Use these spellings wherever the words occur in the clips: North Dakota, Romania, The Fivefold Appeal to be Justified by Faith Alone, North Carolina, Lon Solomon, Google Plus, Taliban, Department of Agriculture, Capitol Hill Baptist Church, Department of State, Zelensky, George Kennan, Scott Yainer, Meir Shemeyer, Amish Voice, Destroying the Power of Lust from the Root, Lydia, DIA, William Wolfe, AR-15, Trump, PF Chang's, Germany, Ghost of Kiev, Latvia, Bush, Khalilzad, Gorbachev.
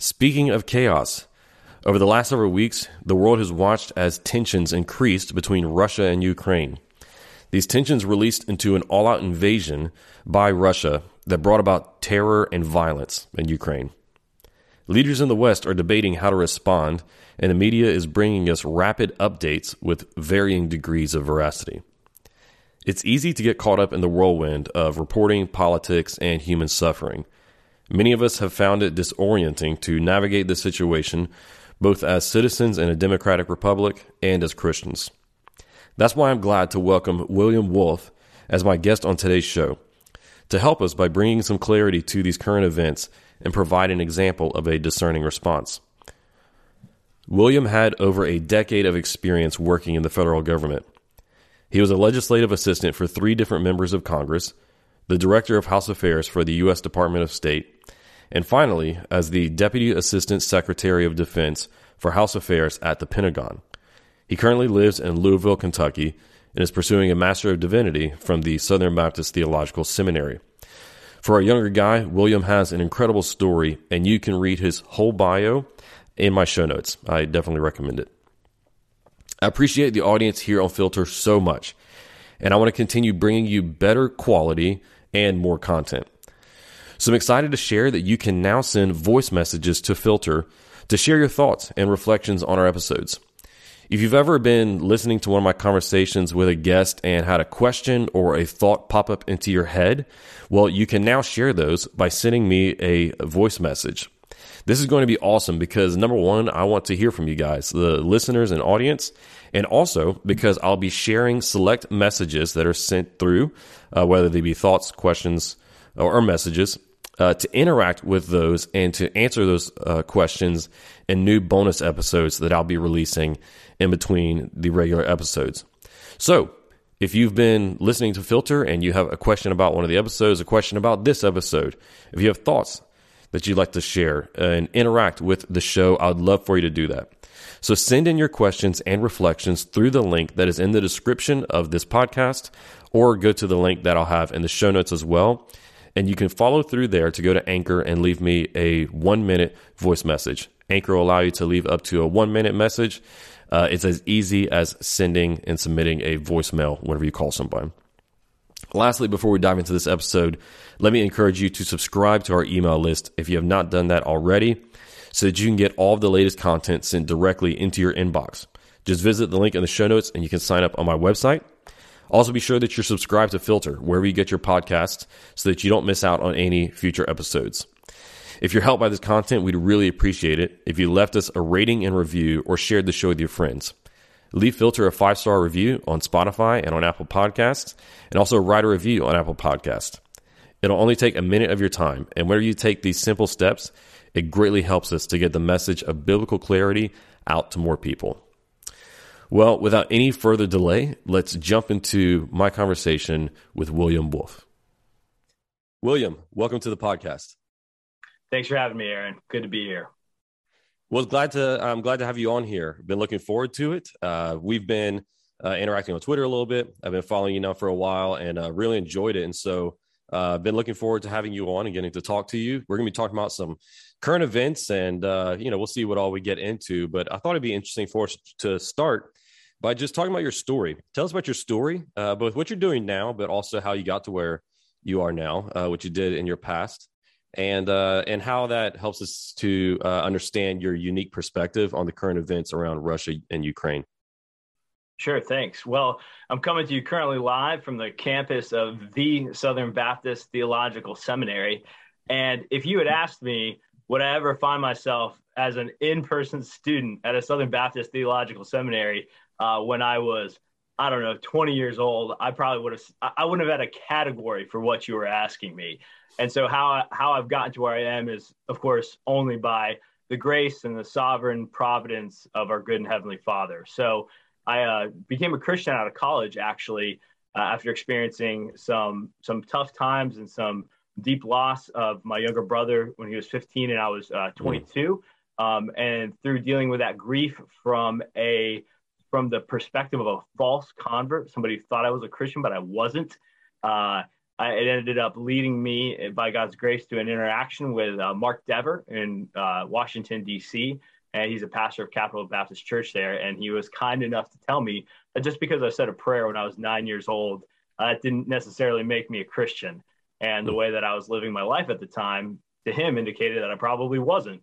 Speaking of chaos, over the last several weeks, the world has watched as tensions increased between Russia and Ukraine. These tensions released into an all-out invasion by Russia that brought about terror and violence in Ukraine. Leaders in the West are debating how to respond, and the media is bringing us rapid updates with varying degrees of veracity. It's easy to get caught up in the whirlwind of reporting, politics, and human suffering. Many of us have found it disorienting to navigate this situation, both as citizens in a democratic republic and as Christians. That's why I'm glad to welcome William Wolfe as my guest on today's show, to help us by bringing some clarity to these current events and provide an example of a discerning response. William had over a decade of experience working in the federal government. He was a legislative assistant for 3 different members of Congress, the Director of House Affairs for the U.S. Department of State, and finally, as the Deputy Assistant Secretary of Defense for House Affairs at the Pentagon. He currently lives in Louisville, Kentucky, and is pursuing a Master of Divinity from the Southern Baptist Theological Seminary. For a younger guy, William has an incredible story, and you can read his whole bio in my show notes. I definitely recommend it. I appreciate the audience here on Filter so much, and I want to continue bringing you better quality and more content. So I'm excited to share that you can now send voice messages to Filter to share your thoughts and reflections on our episodes. If you've ever been listening to one of my conversations with a guest and had a question or a thought pop up into your head, well, you can now share those by sending me a voice message. This is going to be awesome because, number one, I want to hear from you guys, the listeners and audience, and also because I'll be sharing select messages that are sent through, whether they be thoughts, questions, or messages, to interact with those and to answer those questions in new bonus episodes that I'll be releasing in between the regular episodes. So if you've been listening to Filter and you have a question about one of the episodes, a question about this episode, if you have thoughts that you'd like to share and interact with the show, I'd love for you to do that. So send in your questions and reflections through the link that is in the description of this podcast, or go to the link that I'll have in the show notes as well. And you can follow through there to go to Anchor and leave me a 1-minute voice message. Anchor will allow you to leave up to a 1-minute message. It's as easy as sending and submitting a voicemail whenever you call somebody. Lastly, before we dive into this episode, let me encourage you to subscribe to our email list if you have not done that already, so that you can get all of the latest content sent directly into your inbox. Just visit the link in the show notes and you can sign up on my website. Also, be sure that you're subscribed to Filter wherever you get your podcasts so that you don't miss out on any future episodes. If you're helped by this content, we'd really appreciate it if you left us a rating and review or shared the show with your friends. Leave Filter a 5-star review on Spotify and on Apple Podcasts, and also write a review on Apple Podcasts. It'll only take a minute of your time, and whenever you take these simple steps, it greatly helps us to get the message of biblical clarity out to more people. Well, without any further delay, let's jump into my conversation with William Wolfe. William, welcome to the podcast. Thanks for having me, Aaron. Good to be here. Well, I'm glad to have you on here. Been looking forward to it. We've been interacting on Twitter a little bit. I've been following you now for a while and really enjoyed it. And so I've been looking forward to having you on and getting to talk to you. We're going to be talking about some current events and, we'll see what all we get into. But I thought it'd be interesting for us to start by just talking about your story. Tell us about your story, both what you're doing now, but also how you got to where you are now, what you did in your past, and how that helps us to understand your unique perspective on the current events around Russia and Ukraine. Sure, thanks. Well, I'm coming to you currently live from the campus of the Southern Baptist Theological Seminary. And if you had asked me, would I ever find myself as an in-person student at a Southern Baptist Theological Seminary when I was, 20 years old, I wouldn't have had a category for what you were asking me. And so how I've gotten to where I am is, of course, only by the grace and the sovereign providence of our good and heavenly Father. So I became a Christian out of college, actually, after experiencing some tough times and some deep loss of my younger brother when he was 15 and I was 22. And through dealing with that grief from the perspective of a false convert, somebody who thought I was a Christian, but I wasn't, it ended up leading me, by God's grace, to an interaction with Mark Dever in Washington, D.C., and he's a pastor of Capitol Baptist Church there, and he was kind enough to tell me that just because I said a prayer when I was 9 years old, it didn't necessarily make me a Christian. And the way that I was living my life at the time, to him, indicated that I probably wasn't.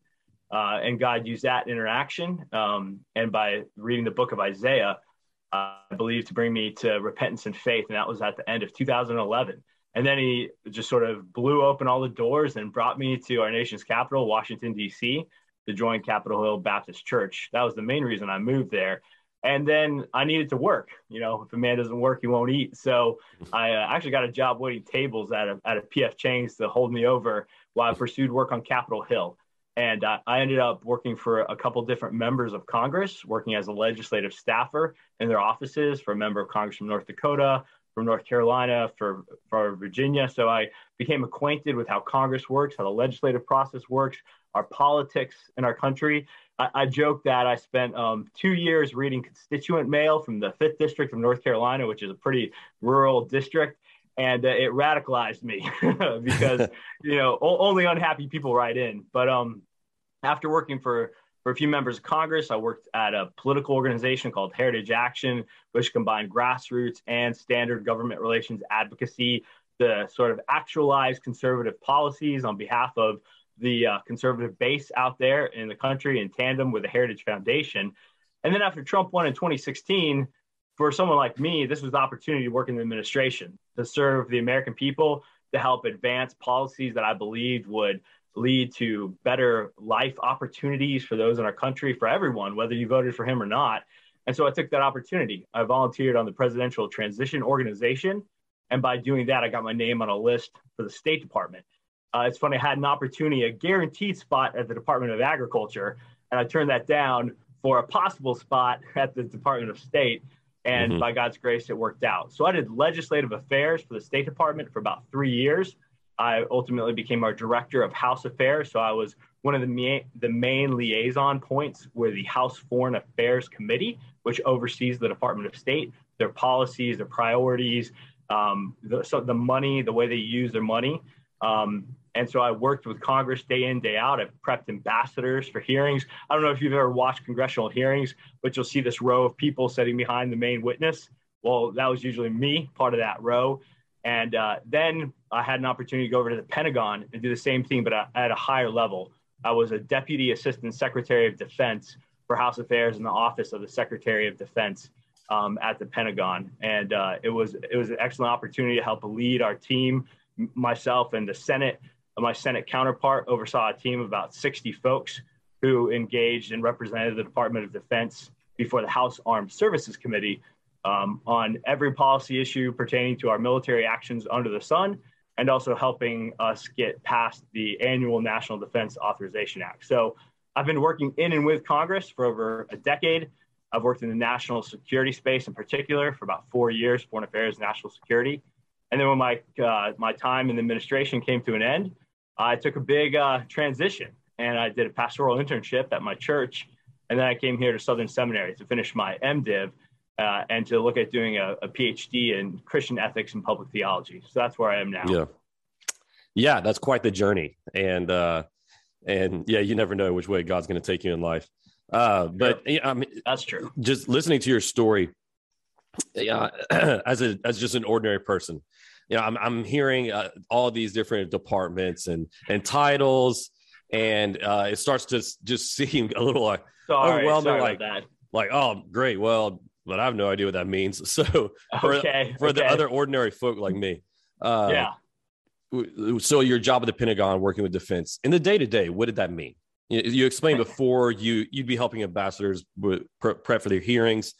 And God used that interaction, and by reading the book of Isaiah, I believe, to bring me to repentance and faith, and that was at the end of 2011. And then he just sort of blew open all the doors and brought me to our nation's capital, Washington, D.C., to join Capitol Hill Baptist Church. That was the main reason I moved there. And then I needed to work. You know, if a man doesn't work, he won't eat. So I actually got a job waiting tables at a PF Chang's to hold me over while I pursued work on Capitol Hill. And I ended up working for a couple different members of Congress, working as a legislative staffer in their offices for a member of Congress from North Dakota, from North Carolina, for Virginia. So I became acquainted with how Congress works, how the legislative process works, our politics in our country. I joke that I spent 2 years reading constituent mail from the 5th District of North Carolina, which is a pretty rural district. And it radicalized me because, you know, only unhappy people write in. But after working for a few members of Congress, I worked at a political organization called Heritage Action, which combined grassroots and standard government relations advocacy to sort of actualize conservative policies on behalf of the conservative base out there in the country, in tandem with the Heritage Foundation. And then after Trump won in 2016, for someone like me, this was the opportunity to work in the administration, to serve the American people, to help advance policies that I believed would lead to better life opportunities for those in our country, for everyone, whether you voted for him or not. And so I took that opportunity. I volunteered on the Presidential Transition Organization. And by doing that, I got my name on a list for the State Department. It's funny, I had an opportunity, a guaranteed spot at the Department of Agriculture, and I turned that down for a possible spot at the Department of State. And by God's grace, it worked out. So I did legislative affairs for the State Department for about 3 years. I ultimately became our director of House Affairs. So I was one of the main liaison points with the House Foreign Affairs Committee, which oversees the Department of State, their policies, their priorities, the money, the way they use their money. And so I worked with Congress day in, day out. I prepped ambassadors for hearings. I don't know if you've ever watched congressional hearings, but you'll see this row of people sitting behind the main witness. Well, that was usually me, part of that row. And then I had an opportunity to go over to the Pentagon and do the same thing, but at a higher level. I was a Deputy Assistant Secretary of Defense for House Affairs in the Office of the Secretary of Defense at the Pentagon. And it was an excellent opportunity to help lead our team. Myself and the Senate, my Senate counterpart, oversaw a team of about 60 folks who engaged and represented the Department of Defense before the House Armed Services Committee on every policy issue pertaining to our military actions under the sun, and also helping us get past the annual National Defense Authorization Act. So I've been working in and with Congress for over a decade. I've worked in the national security space in particular for about 4 years, foreign affairs, national security. And then when my time in the administration came to an end, I took a big transition, and I did a pastoral internship at my church. And then I came here to Southern Seminary to finish my MDiv and to look at doing a PhD in Christian ethics and public theology. So that's where I am now. Yeah, that's quite the journey. And yeah, you never know which way God's going to take you in life. But I mean, that's true. Just listening to your story, as just an ordinary person, you know, I'm hearing all these different departments and titles, and it starts to just seem a little like overwhelming, like oh great, well, but I have no idea what that means. So for the other ordinary folk like me, So your job at the Pentagon, working with defense in the day to day, what did that mean? You explained before you'd be helping ambassadors prep for their hearings.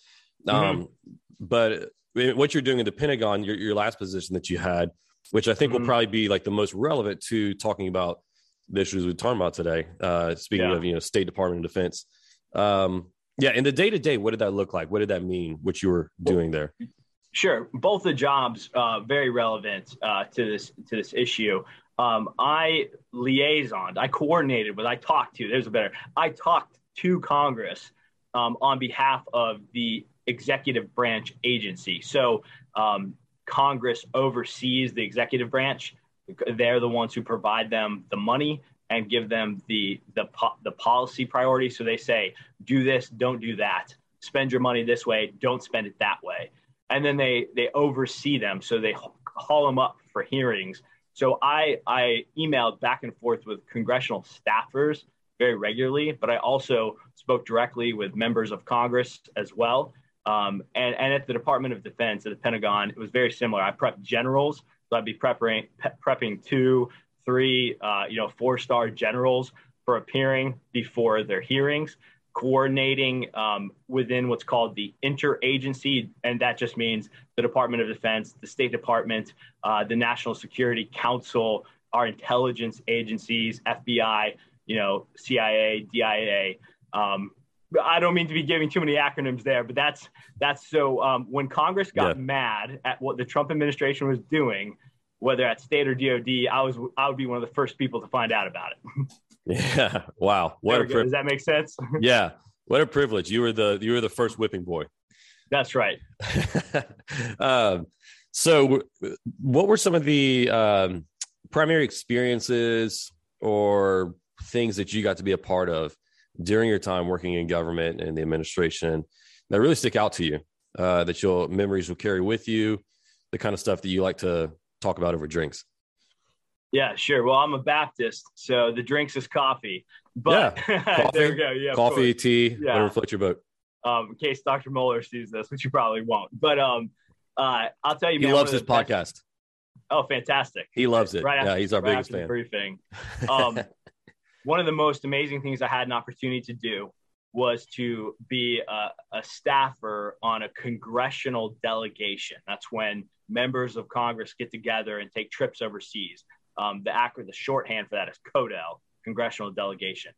But what you're doing at the Pentagon, your last position that you had, which I think will probably be like the most relevant to talking about the issues we're talking about today. Speaking of, State Department of Defense. In the day-to-day, what did that look like? What did that mean, what you were doing there? Sure. Both the jobs, very relevant to this issue. I liaisoned, I coordinated with, I talked to Congress on behalf of the executive branch agency. So Congress oversees the executive branch. They're the ones who provide them the money and give them the policy priority. So they say, do this, don't do that. Spend your money this way, don't spend it that way. And then they oversee them. So they haul them up for hearings. So I emailed back and forth with congressional staffers very regularly, but I also spoke directly with members of Congress as well. And at the Department of Defense, at the Pentagon, it was very similar. I prepped generals, so I'd be prepping 2, 3, 4-star generals for appearing before their hearings, coordinating within what's called the interagency, and that just means the Department of Defense, the State Department, the National Security Council, our intelligence agencies, FBI, CIA, DIA. I don't mean to be giving too many acronyms there, but that's so when Congress got mad at what the Trump administration was doing, whether at state or DOD, I would be one of the first people to find out about it. Yeah. Wow. Does that make sense? Yeah. What a privilege. You were the first whipping boy. That's right. So what were some of the primary experiences or things that you got to be a part of during your time working in government and the administration that really stick out to you, that your memories will carry with you, the kind of stuff that you like to talk about over drinks? Yeah, sure. Well, I'm a Baptist, so the drinks is coffee. But coffee, there we go. Yeah, coffee, tea, whatever floats your boat. In case Dr. Mueller sees this, which you probably won't. But I'll tell you, he loves his podcast. Oh, fantastic! He loves it. Right after, he's our biggest fan. Briefing. One of the most amazing things I had an opportunity to do was to be a staffer on a congressional delegation. That's when members of Congress get together and take trips overseas. The shorthand for that is CODEL, Congressional Delegation.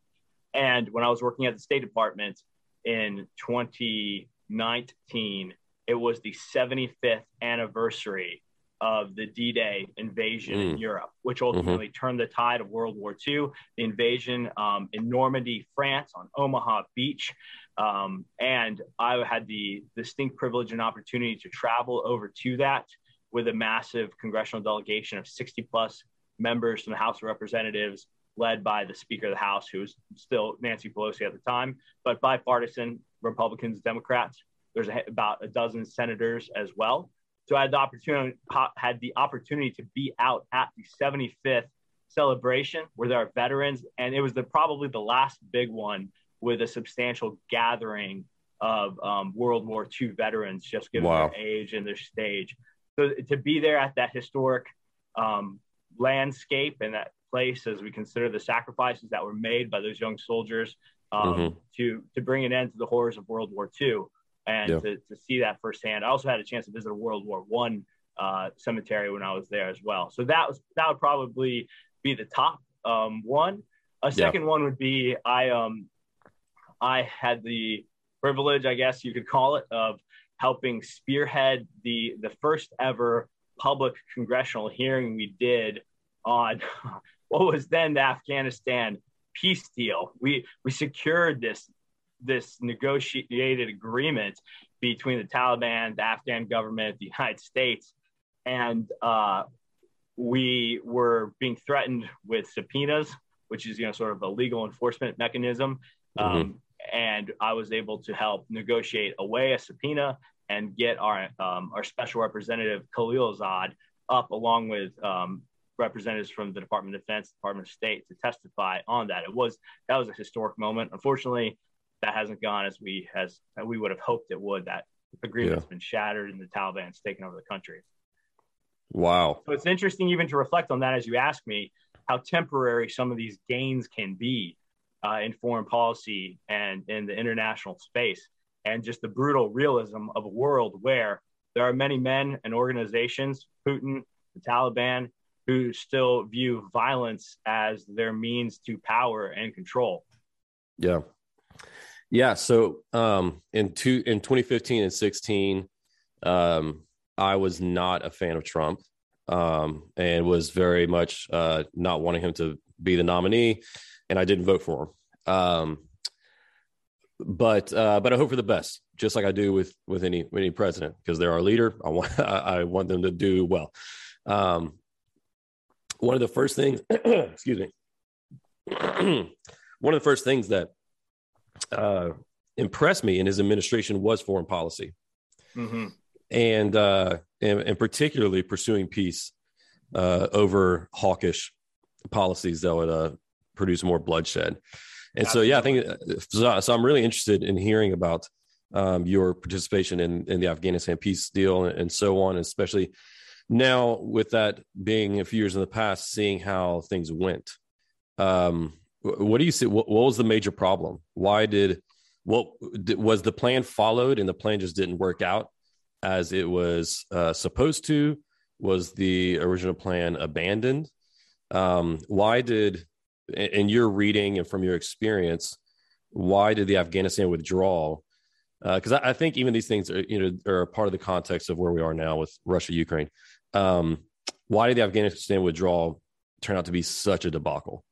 And when I was working at the State Department in 2019, it was the 75th anniversary of the D-Day invasion in Europe, which ultimately turned the tide of World War II, the invasion in Normandy, France, on Omaha Beach. And I had the distinct privilege and opportunity to travel over to that with a massive congressional delegation of 60-plus members from the House of Representatives, led by the Speaker of the House, who was still Nancy Pelosi at the time, but bipartisan, Republicans, Democrats. There's about a dozen senators as well. So I had the opportunity to be out at the 75th celebration where there are veterans, and it was probably the last big one with a substantial gathering of World War II veterans, just given their age and their stage. So to be there at that historic landscape and that place, as we consider the sacrifices that were made by those young soldiers to bring an end to the horrors of World War II, and to see that firsthand. I also had a chance to visit a World War I cemetery when I was there as well. So that would probably be the top one. A second one would be I had the privilege, I guess you could call it, of helping spearhead the first ever public congressional hearing we did on what was then the Afghanistan peace deal. We secured this negotiated agreement between the Taliban, the Afghan government, the United States, and we were being threatened with subpoenas, which is sort of a legal enforcement mechanism. And I was able to help negotiate away a subpoena and get our special representative Khalilzad up, along with representatives from the Department of Defense, Department of State, to testify on that. That was a historic moment. Unfortunately, that hasn't gone as we would have hoped it would. That agreement's been shattered and the Taliban's taken over the country. Wow. So it's interesting even to reflect on that as you ask me how temporary some of these gains can be in foreign policy and in the international space, and just the brutal realism of a world where there are many men and organizations, Putin, the Taliban, who still view violence as their means to power and control. Yeah. Yeah. So in 2015 and 2016, I was not a fan of Trump and was very much not wanting him to be the nominee. And I didn't vote for him. But I hope for the best, just like I do with any president, because they're our leader. I want them to do well. One of the first things, excuse me, one of the first things that impressed me in his administration was foreign policy, mm-hmm. and particularly pursuing peace over hawkish policies that would produce more bloodshed. And absolutely. So I'm really interested in hearing about your participation in the Afghanistan peace deal and so on, especially now with that being a few years in the past, seeing how things went. What do you see? What was the major problem? Was the plan followed and the plan just didn't work out as it was supposed to? Was the original plan abandoned? Why did, in your reading and from your experience, why did the Afghanistan withdrawal? Because I think even these things are part of the context of where we are now with Russia, Ukraine. Why did the Afghanistan withdrawal turn out to be such a debacle?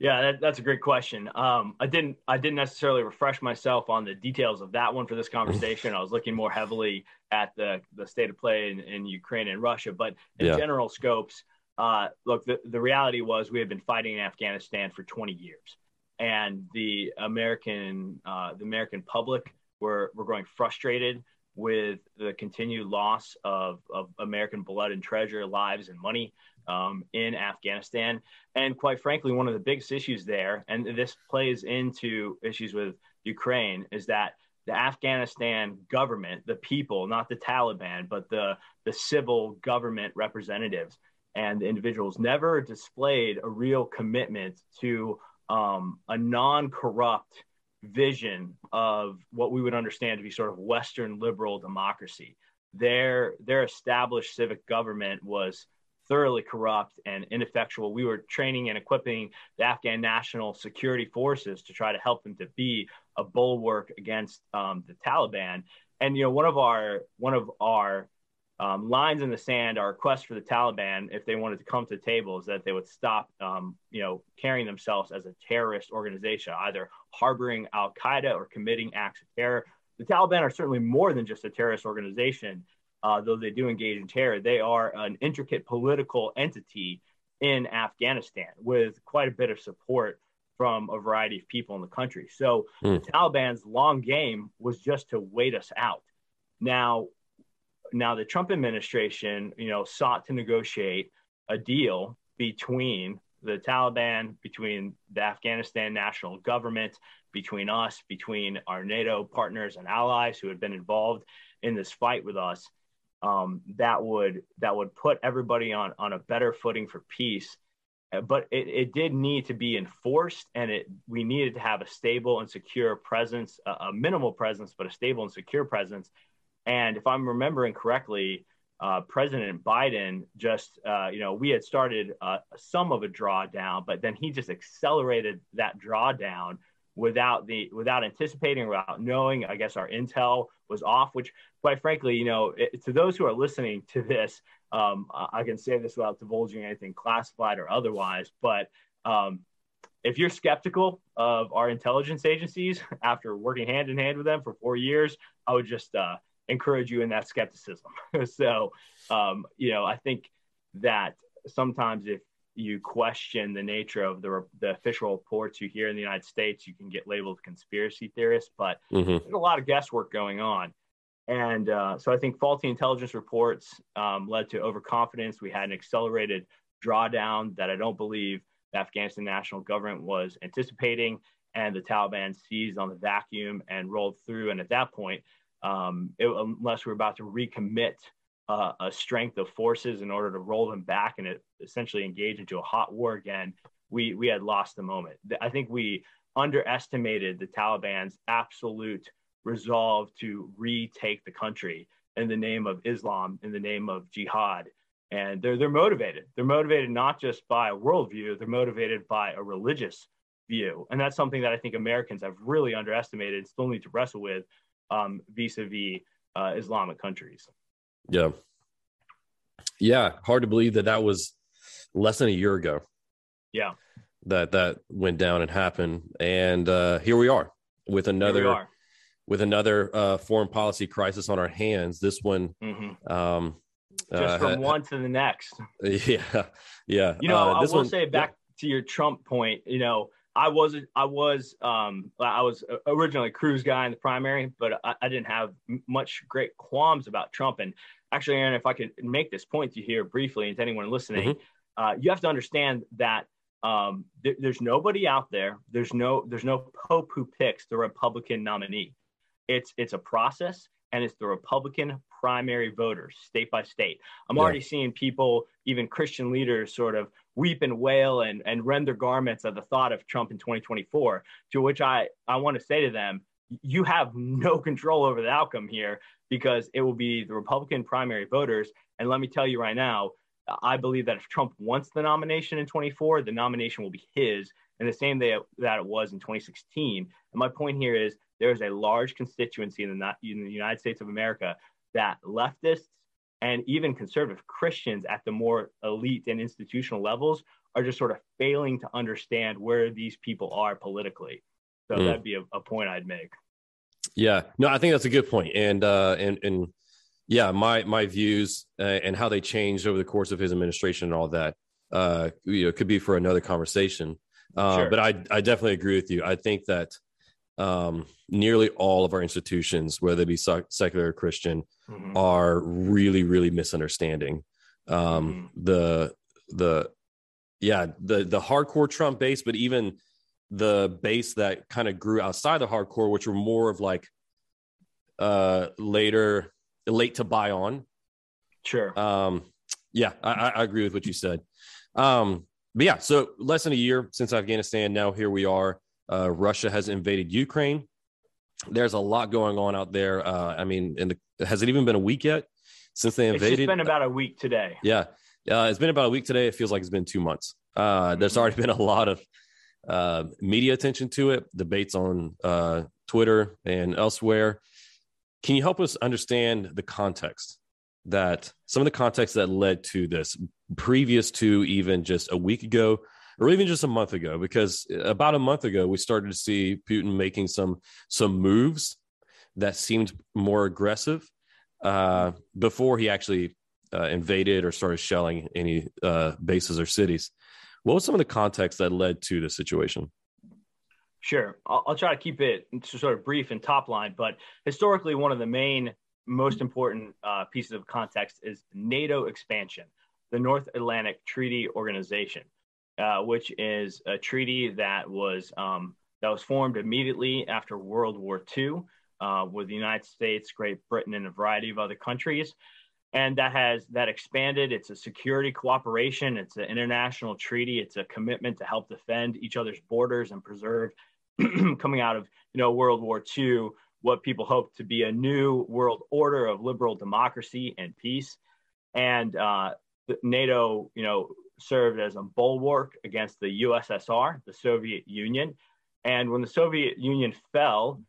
Yeah, that's a great question. I didn't necessarily refresh myself on the details of that one for this conversation. I was looking more heavily at the state of play in Ukraine and Russia, but in general scopes, look, the reality was we had been fighting in Afghanistan for 20 years, and the American public were growing frustrated with the continued loss of American blood and treasure, lives and money in Afghanistan. And quite frankly, one of the biggest issues there, and this plays into issues with Ukraine, is that the Afghanistan government, the people, not the Taliban, but the civil government representatives and the individuals, never displayed a real commitment to a non-corrupt vision of what we would understand to be sort of Western liberal democracy. Their established civic government was thoroughly corrupt and ineffectual. We were training and equipping the Afghan National Security Forces to try to help them to be a bulwark against the Taliban. And one of our lines in the sand, our request for the Taliban, if they wanted to come to the table, is that they would stop, carrying themselves as a terrorist organization, either harboring Al Qaeda or committing acts of terror. The Taliban are certainly more than just a terrorist organization, though they do engage in terror. They are an intricate political entity in Afghanistan with quite a bit of support from a variety of people in the country. So the Taliban's long game was just to wait us out. Now, the Trump administration, sought to negotiate a deal between the Taliban, between the Afghanistan national government, between us, between our NATO partners and allies who had been involved in this fight with us, that would put everybody on a better footing for peace. But it did need to be enforced, and we needed to have a stable and secure presence, a minimal presence, but a stable and secure presence. And if I'm remembering correctly, President Biden just, we had started some of a drawdown, but then he just accelerated that drawdown without anticipating, without knowing. I guess our intel was off, which quite frankly, to those who are listening to this, I can say this without divulging anything classified or otherwise, but if you're skeptical of our intelligence agencies after working hand in hand with them for 4 years, I would just encourage you in that skepticism. So, I think that sometimes if you question the nature of the official reports you hear in the United States, you can get labeled conspiracy theorists, but there's a lot of guesswork going on. And so I think faulty intelligence reports led to overconfidence. We had an accelerated drawdown that I don't believe the Afghanistan national government was anticipating, and the Taliban seized on the vacuum and rolled through. And at that point, unless we're about to recommit a strength of forces in order to roll them back and essentially engage into a hot war again, we had lost the moment. I think we underestimated the Taliban's absolute resolve to retake the country in the name of Islam, in the name of jihad, And they're motivated. They're motivated not just by a worldview, they're motivated by a religious view. And that's something that I think Americans have really underestimated and still need to wrestle with vis-a-vis Islamic countries. Yeah. Yeah. Hard to believe that that was less than a year ago. Yeah. That went down and happened. And here we are with another foreign policy crisis on our hands. This one. Mm-hmm. Just from one to the next. Yeah. Yeah. You know, I will say back to your Trump point, you know, I was originally a Cruz guy in the primary, but I didn't have much great qualms about Trump. And actually, Aaron, if I could make this point to you here briefly, and to anyone listening, mm-hmm. You have to understand that there's nobody out there. There's no Pope who picks the Republican nominee. It's a process. And it's the Republican primary voters, state by state. I'm already seeing people, even Christian leaders, sort of weep and wail and rend their garments at the thought of Trump in 2024, to which I want to say to them, you have no control over the outcome here, because it will be the Republican primary voters. And let me tell you right now, I believe that if Trump wants the nomination in 24, the nomination will be his, in the same way that it was in 2016. And my point here is, there is a large constituency in the United States of America that leftists and even conservative Christians at the more elite and institutional levels are just sort of failing to understand where these people are politically. So that'd be a point I'd make. Yeah, no, I think that's a good point. And yeah, my views and how they changed over the course of his administration and all that, you know, could be for another conversation. Sure. But I definitely agree with you. I think that nearly all of our institutions, whether they be secular or Christian, mm-hmm. are really, really misunderstanding the hardcore Trump base, but even the base that kind of grew outside the hardcore, which were more of like late to buy on. Sure. Yeah, I agree with what you said. But yeah, so less than a year since Afghanistan. Now here we are. Russia has invaded Ukraine. There's a lot going on out there. I mean, has it even been a week yet since they invaded? It's been about a week today. Yeah. It's been about a week today. It feels like it's been 2 months. There's already been a lot of media attention to it, debates on Twitter and elsewhere. Can you help us understand the context that some of the context that led to this previous to even just a week ago? Or even just a month ago, because about a month ago, we started to see Putin making some moves that seemed more aggressive before he actually invaded or started shelling any bases or cities. What was some of the context that led to the situation? Sure. I'll try to keep it sort of brief and top line, but historically, one of the most important pieces of context is NATO expansion, the North Atlantic Treaty Organization. Which is a treaty that was formed immediately after World War II with the United States, Great Britain, and a variety of other countries. And that expanded. It's a security cooperation. It's an international treaty. It's a commitment to help defend each other's borders and preserve coming out of, you know, World War II, what people hoped to be a new world order of liberal democracy and peace. And NATO, you know, served as a bulwark against the USSR, the Soviet Union. And when the Soviet Union fell,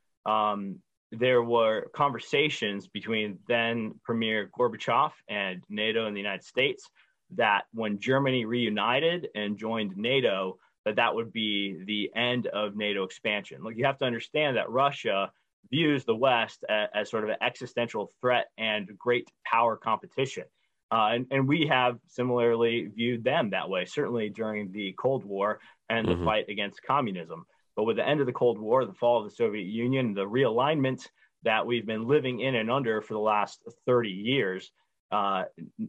there were conversations between then Premier Gorbachev and NATO and the United States that when Germany reunited and joined NATO, that would be the end of NATO expansion. Look, you have to understand that Russia views the West as sort of an existential threat and great power competition. And we have similarly viewed them that way, certainly during the Cold War and the fight against communism. But with the end of the Cold War, the fall of the Soviet Union, the realignment that we've been living in and under for the last 30 years,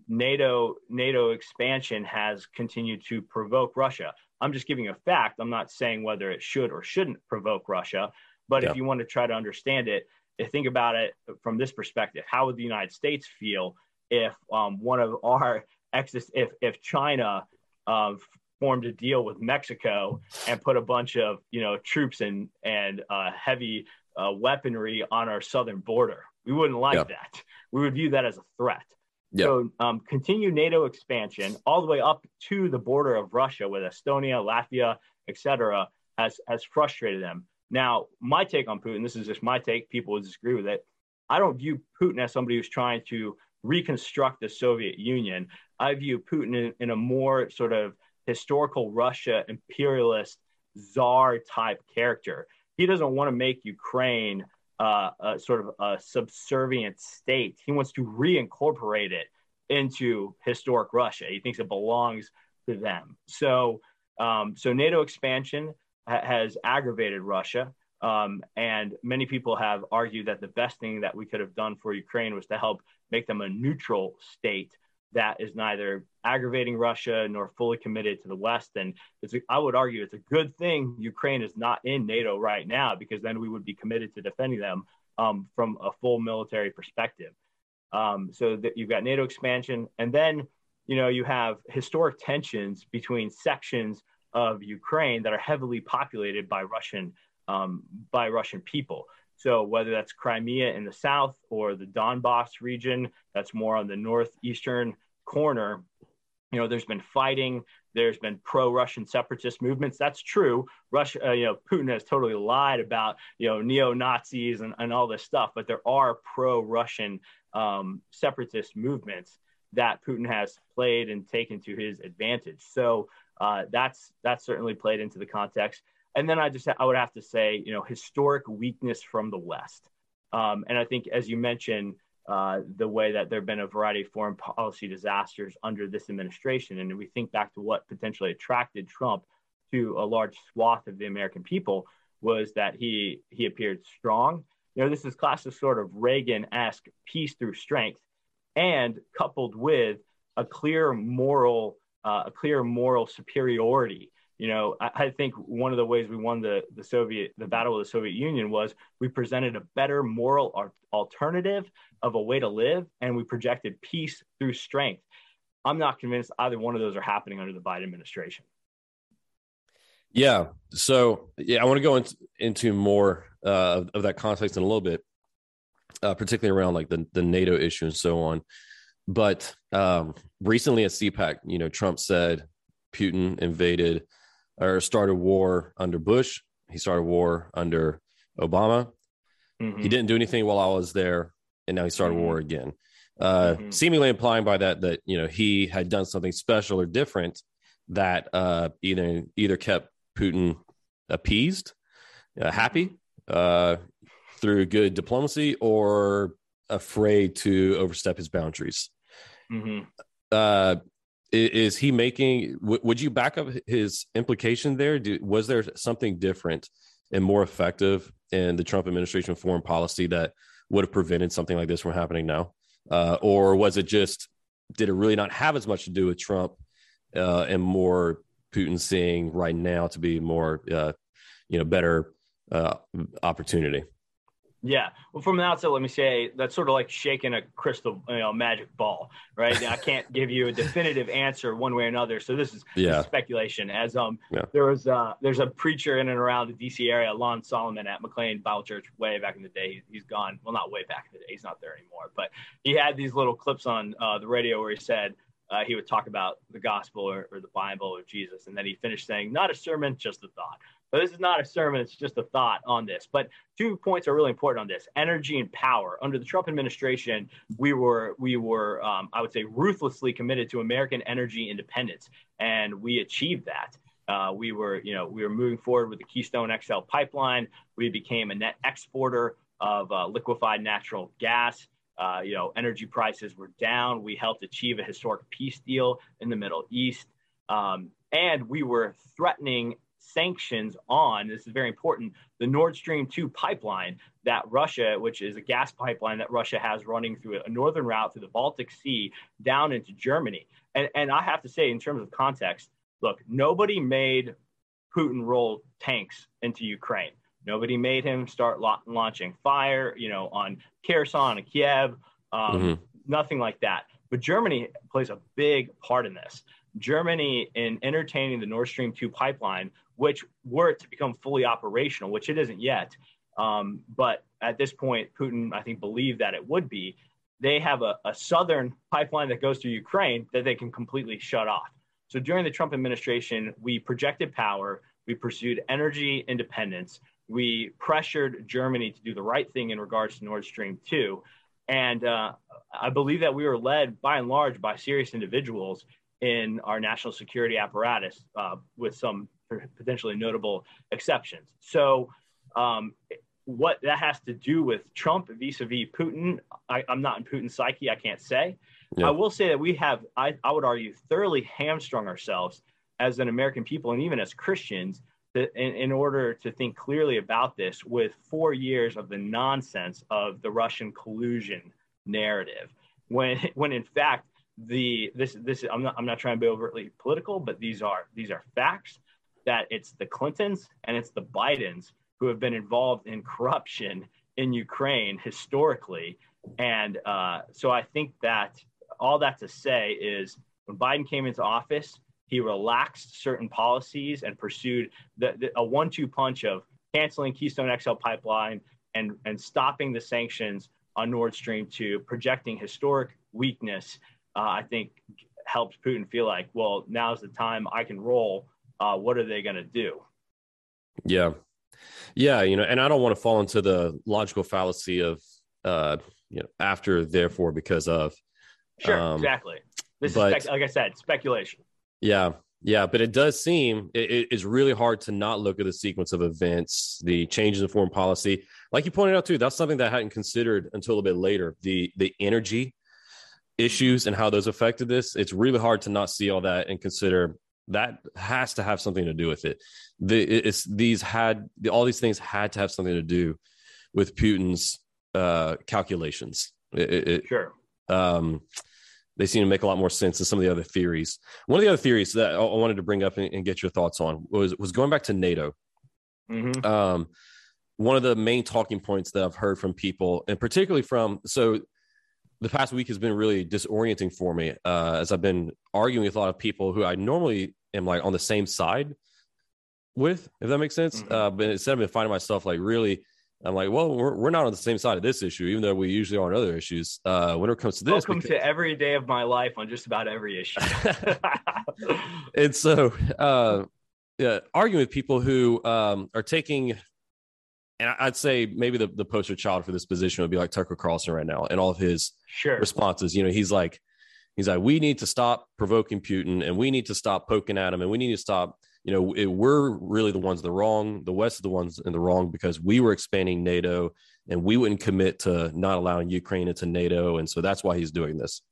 NATO expansion has continued to provoke Russia. I'm just giving a fact. I'm not saying whether it should or shouldn't provoke Russia. But if you want to try to understand it, think about it from this perspective. How would the United States feel if one of our exes, if China formed a deal with Mexico and put a bunch of, you know, troops and heavy weaponry on our southern border? We wouldn't like that. We would view that as a threat. Yeah. So continue NATO expansion all the way up to the border of Russia with Estonia, Latvia, etc. has frustrated them. Now, my take on Putin, this is just my take, people would disagree with it. I don't view Putin as somebody who's trying to reconstruct the Soviet Union. I view Putin in a more sort of historical Russia imperialist czar type character. He doesn't want to make Ukraine sort of a subservient state. He wants to reincorporate it into historic Russia. He thinks it belongs to them. So NATO expansion has aggravated Russia. And many people have argued that the best thing that we could have done for Ukraine was to help make them a neutral state that is neither aggravating Russia nor fully committed to the West. And I would argue it's a good thing Ukraine is not in NATO right now, because then we would be committed to defending them from a full military perspective. So that you've got NATO expansion, and then you have historic tensions between sections of Ukraine that are heavily populated by Russian people. So whether that's Crimea in the south or the Donbass region, that's more on the northeastern corner, there's been fighting, there's been pro-Russian separatist movements. That's true. Russia, Putin has totally lied about, neo-Nazis and all this stuff, but there are pro-Russian separatist movements that Putin has played and taken to his advantage. So that's certainly played into the context. And then I would have to say, historic weakness from the West. And I think, as you mentioned, the way that there have been a variety of foreign policy disasters under this administration. And we think back to what potentially attracted Trump to a large swath of the American people, was that he appeared strong. This is classic sort of Reagan-esque peace through strength, and coupled with a clear moral superiority. I think one of the ways we won the battle of the Soviet Union was we presented a better moral alternative of a way to live, and we projected peace through strength. I'm not convinced either one of those are happening under the Biden administration. Yeah. So, I want to go into more of that context in a little bit, particularly around like the NATO issue and so on. But recently at CPAC, Trump said Putin invaded or started war under Bush. He started war under Obama. Mm-hmm. He didn't do anything while I was there, and now he started war again. Seemingly implying by that he had done something special or different that either kept Putin appeased, happy through good diplomacy, or afraid to overstep his boundaries. Mm-hmm. Is he making? Would you back up his implication there? Was there something different and more effective in the Trump administration foreign policy that would have prevented something like this from happening now? Or was it just, did it really not have as much to do with Trump and more Putin seeing right now to be more, better opportunity? Yeah. Well, from the outset, let me say that's sort of like shaking a crystal, magic ball, right? I can't give you a definitive answer one way or another. So this is speculation. As there's a preacher in and around the D.C. area, Lon Solomon at McLean Bible Church, way back in the day. He's gone. Well, not way back in the day. He's not there anymore. But he had these little clips on the radio where he said he would talk about the gospel or the Bible or Jesus, and then he finished saying, "Not a sermon, just a thought." But this is not a sermon, it's just a thought on this. But 2 points are really important on this: energy and power. Under the Trump administration, we were I would say, ruthlessly committed to American energy independence. And we achieved that. We were moving forward with the Keystone XL pipeline. We became a net exporter of liquefied natural gas. Energy prices were down. We helped achieve a historic peace deal in the Middle East. And we were threatening sanctions on, this is very important, the Nord Stream 2 pipeline that Russia, which is a gas pipeline that Russia has running through a northern route through the Baltic Sea down into Germany. And I have to say, in terms of context, look, nobody made Putin roll tanks into Ukraine. Nobody made him start launching fire, on Kherson and Kiev, nothing like that. But Germany plays a big part in this. Germany, in entertaining the Nord Stream 2 pipeline, which, were it to become fully operational, which it isn't yet, but at this point, Putin, I think, believed that it would be, they have a southern pipeline that goes through Ukraine that they can completely shut off. So during the Trump administration, we projected power, we pursued energy independence, we pressured Germany to do the right thing in regards to Nord Stream 2. And I believe that we were led by and large by serious individuals in our national security apparatus with some potentially notable exceptions. So what that has to do with Trump vis-a-vis Putin, I'm not in Putin's psyche, I can't say. Yeah. I will say that we have, I would argue, thoroughly hamstrung ourselves as an American people and even as Christians in order to think clearly about this with 4 years of the nonsense of the Russian collusion narrative. When in fact, I'm not trying to be overtly political, but these are facts that it's the Clintons and it's the Bidens who have been involved in corruption in Ukraine historically. And so I think that all that to say is when Biden came into office, he relaxed certain policies and pursued a 1-2 punch of canceling Keystone XL pipeline and stopping the sanctions on Nord Stream 2, projecting historic weakness. I think helps Putin feel like, well, now's the time I can roll. What are they going to do? Yeah. And I don't want to fall into the logical fallacy of, after, therefore, because of. Sure, exactly. Like I said, speculation. Yeah. But it does seem it's really hard to not look at the sequence of events, the changes in foreign policy. Like you pointed out, too, that's something that I hadn't considered until a bit later, the energy issues and how those affected this. It's really hard to not see all that and consider that has to have something to do with it. All these things had to have something to do with Putin's calculations. Sure. They seem to make a lot more sense than some of the other theories. One of the other theories that I wanted to bring up and get your thoughts on was going back to NATO. Mm-hmm. One of the main talking points that I've heard from people, and particularly the past week has been really disorienting for me as I've been arguing with a lot of people who I normally am like on the same side with, if that makes sense. Mm-hmm. But instead I've been finding myself we're not on the same side of this issue, even though we usually are on other issues. When it comes to this, to every day of my life on just about every issue. And so arguing with people who are taking. And I'd say maybe the poster child for this position would be like Tucker Carlson right now and all of his responses. He's like, we need to stop provoking Putin and we need to stop poking at him and we need to stop, we're really the ones that are wrong. The West is the ones in the wrong because we were expanding NATO and we wouldn't commit to not allowing Ukraine into NATO. And so that's why he's doing this.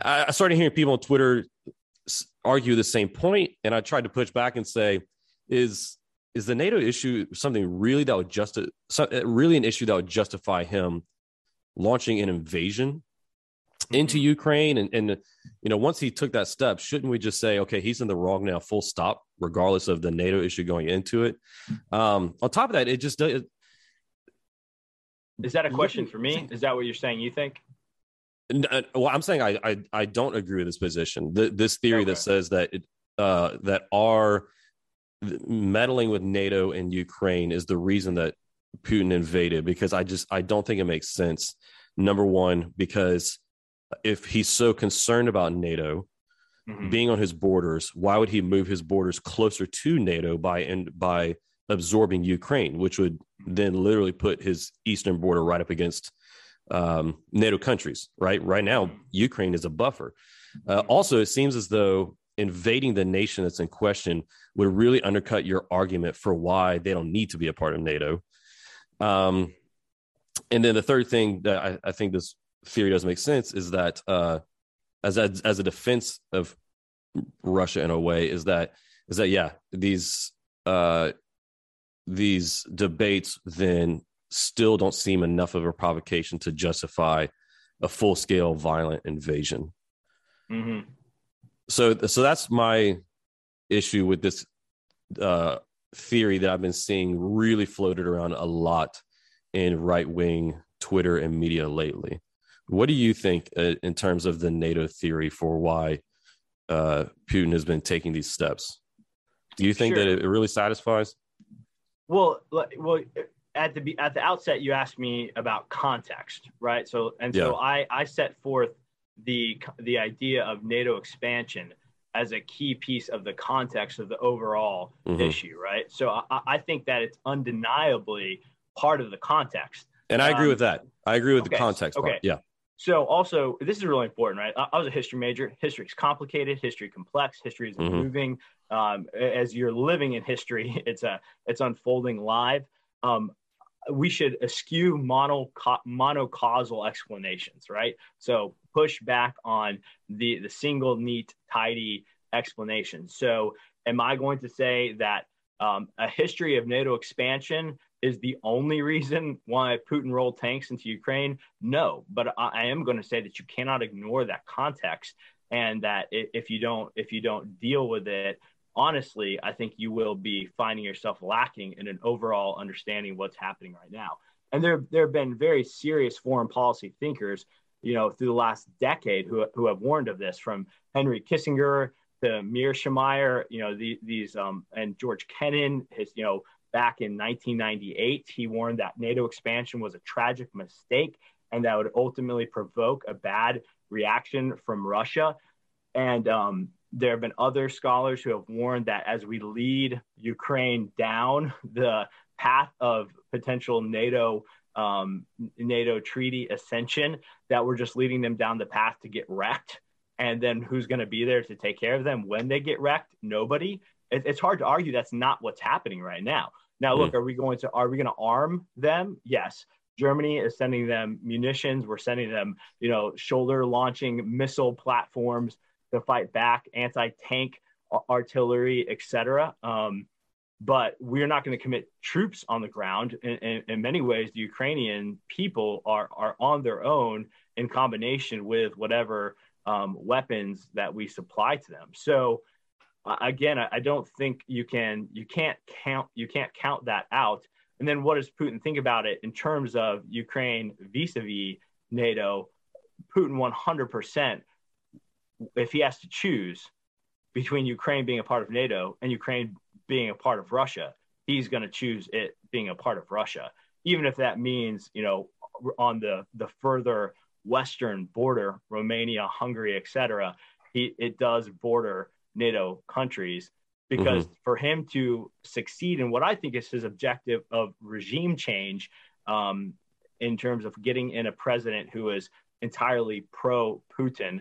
I started hearing people on Twitter argue the same point, and I tried to push back and say, is the NATO issue something really an issue that would justify him launching an invasion into Ukraine? And once he took that step, shouldn't we just say, okay, he's in the wrong now, full stop, regardless of the NATO issue going into it? On top of that, it just does. Is that a question for me? Is that what you're saying you think? Well, I'm saying I don't agree with this position. This theory that says that meddling with NATO and Ukraine is the reason that Putin invaded, because I don't think it makes sense. Number one, because if he's so concerned about NATO being on his borders, why would he move his borders closer to NATO by absorbing Ukraine, which would then literally put his eastern border right up against NATO countries, right? Right now, Ukraine is a buffer. Also, it seems as though invading the nation that's in question would really undercut your argument for why they don't need to be a part of NATO. And then the third thing that I think this theory does make sense is that as a defense of Russia in a way these debates then still don't seem enough of a provocation to justify a full-scale violent invasion. Mm-hmm. So that's my issue with this theory that I've been seeing really floated around a lot in right-wing Twitter and media lately. What do you think in terms of the NATO theory for why Putin has been taking these steps? Do you think that it really satisfies? Well, at the outset, you asked me about context, right? So I set forth the idea of NATO expansion as a key piece of the context of the overall issue, right? So I think that it's undeniably part of the context. And I agree with that. I agree with the context part. Yeah. So also, this is really important, right? I was a history major. History is complicated. History complex. History is moving. As you're living in history, it's unfolding live. We should eschew monocausal explanations, right? So push back on the single, neat, tidy explanation. So am I going to say that a history of NATO expansion is the only reason why Putin rolled tanks into Ukraine? No, but I am going to say that you cannot ignore that context, and that if you don't deal with it honestly, I think you will be finding yourself lacking in an overall understanding of what's happening right now. And there have been very serious foreign policy thinkers, you know, through the last decade who have warned of this, from Henry Kissinger to Meir Shemeyer, you know, and George Kennan, back in 1998, he warned that NATO expansion was a tragic mistake and that would ultimately provoke a bad reaction from Russia. And there have been other scholars who have warned that as we lead Ukraine down the path of potential NATO treaty ascension, that we're just leading them down the path to get wrecked. And then who's going to be there to take care of them when they get wrecked? Nobody. It's hard to argue that's not what's happening right now. Now, look, are we going to arm them? Yes. Germany is sending them munitions. We're sending them, shoulder launching missile platforms to fight back, anti-tank artillery, etc. But we're not going to commit troops on the ground. In many ways, the Ukrainian people are on their own in combination with whatever weapons that we supply to them. So again, I don't think you can't count that out. And then what does Putin think about it in terms of Ukraine vis-a-vis NATO? Putin 100%, if he has to choose between Ukraine being a part of NATO and Ukraine being a part of Russia, he's going to choose it being a part of Russia, even if that means, on the further western border, Romania, Hungary, etc. It does border NATO countries, because for him to succeed in what I think is his objective of regime change, in terms of getting in a president who is entirely pro-Putin,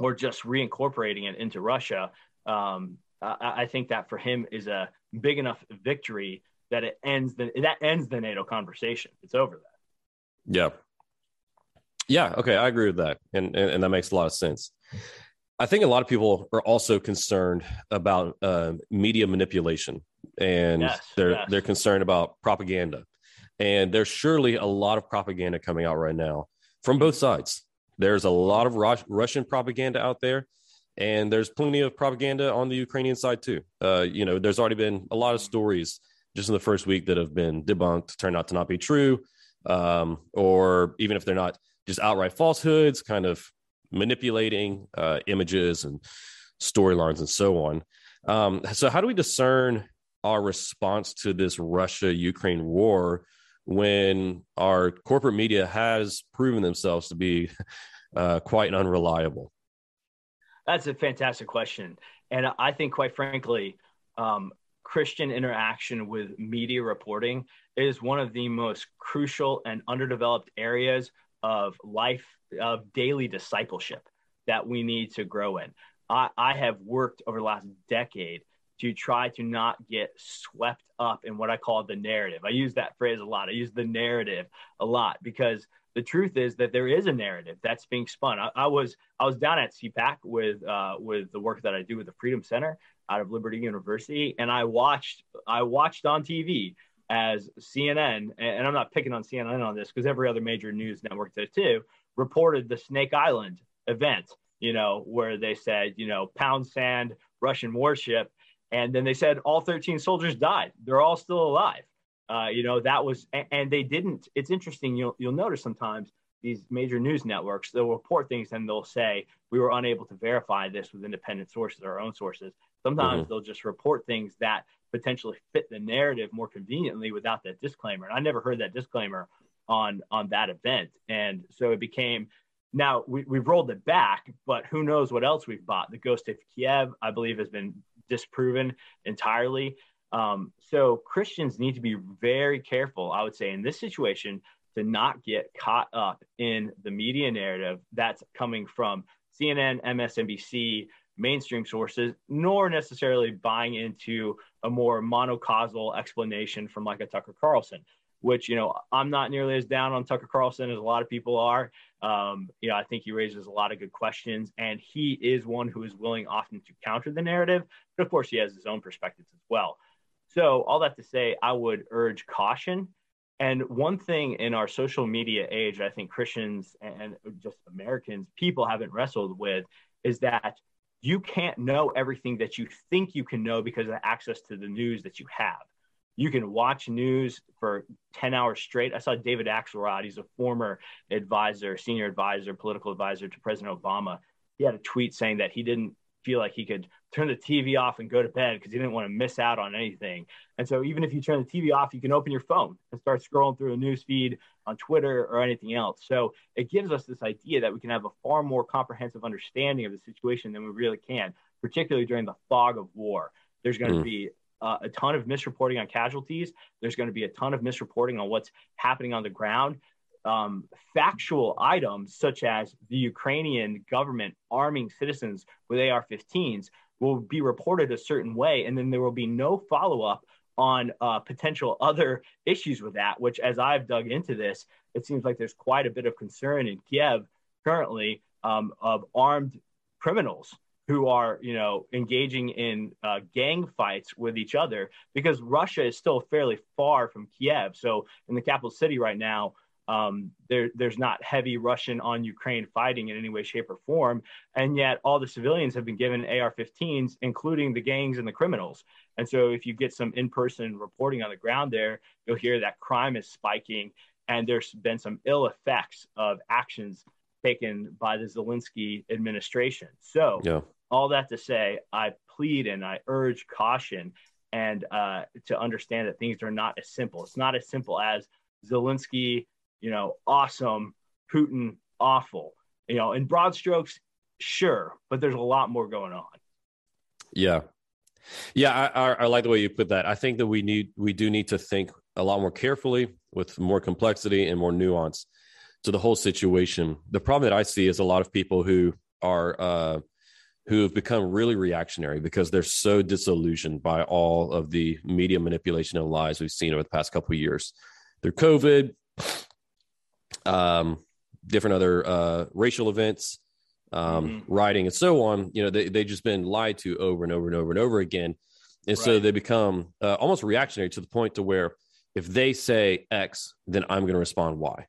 or just reincorporating it into Russia, I think that for him is a big enough victory that it ends the NATO conversation. It's over that. Yeah. Yeah. Okay. I agree with that. And that makes a lot of sense. I think a lot of people are also concerned about media manipulation, and they're concerned about propaganda. And there's surely a lot of propaganda coming out right now from both sides. There's a lot of Russian propaganda out there, and there's plenty of propaganda on the Ukrainian side too. There's already been a lot of stories just in the first week that have been debunked, turned out to not be true, or even if they're not, just outright falsehoods, kind of manipulating images and storylines and so on. So how do we discern our response to this Russia-Ukraine war when our corporate media has proven themselves to be quite unreliable? That's a fantastic question. And I think, quite frankly, Christian interaction with media reporting is one of the most crucial and underdeveloped areas of life, of daily discipleship that we need to grow in. I have worked over the last decade to try to not get swept up in what I call the narrative. I use that phrase a lot. I use the narrative a lot, because the truth is that there is a narrative that's being spun. I was down at CPAC with the work that I do with the Freedom Center out of Liberty University, and I watched on TV as CNN, and I'm not picking on CNN on this because every other major news network does too, reported the Snake Island event, where they said, pound sand, Russian warship. And then they said all 13 soldiers died. They're all still alive. And they didn't. It's interesting. You'll notice sometimes these major news networks, they'll report things and they'll say, we were unable to verify this with independent sources or our own sources. Sometimes they'll just report things that potentially fit the narrative more conveniently without that disclaimer. And I never heard that disclaimer on that event. And so it became, now we've rolled it back, but who knows what else we've bought. The ghost of Kiev, I believe, has been disproven entirely. So Christians need to be very careful, I would say, in this situation, to not get caught up in the media narrative that's coming from CNN, MSNBC, mainstream sources, nor necessarily buying into a more monocausal explanation from like a Tucker Carlson, which, you know, I'm not nearly as down on Tucker Carlson as a lot of people are. You know, I think he raises a lot of good questions, and he is one who is willing often to counter the narrative, but of course he has his own perspectives as well. So all that to say, I would urge caution. And one thing in our social media age, I think Christians and just Americans, people haven't wrestled with, is that you can't know everything that you think you can know because of the access to the news that you have. You can watch news for 10 hours straight. I saw David Axelrod, he's a former advisor, senior advisor, political advisor to President Obama. He had a tweet saying that he didn't feel like he could turn the TV off and go to bed because he didn't want to miss out on anything. And so even if you turn the TV off, you can open your phone and start scrolling through a news feed on Twitter or anything else. So it gives us this idea that we can have a far more comprehensive understanding of the situation than we really can, particularly during the fog of war. There's going to be a ton of misreporting on casualties. There's going to be a ton of misreporting on what's happening on the ground. Factual items such as the Ukrainian government arming citizens with AR-15s will be reported a certain way, and then there will be no follow-up on potential other issues with that, which, as I've dug into this, it seems like there's quite a bit of concern in Kiev currently of armed criminals who are, you know, engaging in gang fights with each other, because Russia is still fairly far from Kiev. So in the capital city right now, there's not heavy Russian on Ukraine fighting in any way, shape, or form. And yet all the civilians have been given AR-15s, including the gangs and the criminals. And so if you get some in-person reporting on the ground there, you'll hear that crime is spiking. And there's been some ill effects of actions taken by the Zelensky administration. So all that to say, I plead and I urge caution, and to understand that things are not as simple. It's not as simple as Zelensky, you know, awesome, Putin, awful. You know, in broad strokes, sure, but there's a lot more going on. I like the way you put that. I think that we do need to think a lot more carefully with more complexity and more nuance to the whole situation. The problem that I see is a lot of people who are who have become really reactionary because they're so disillusioned by all of the media manipulation and lies we've seen over the past couple of years through COVID. Different other racial events, rioting, and so on. You know, they've just been lied to over and over and over and over again. And so they become almost reactionary to the point to where if they say X, then I'm going to respond Y.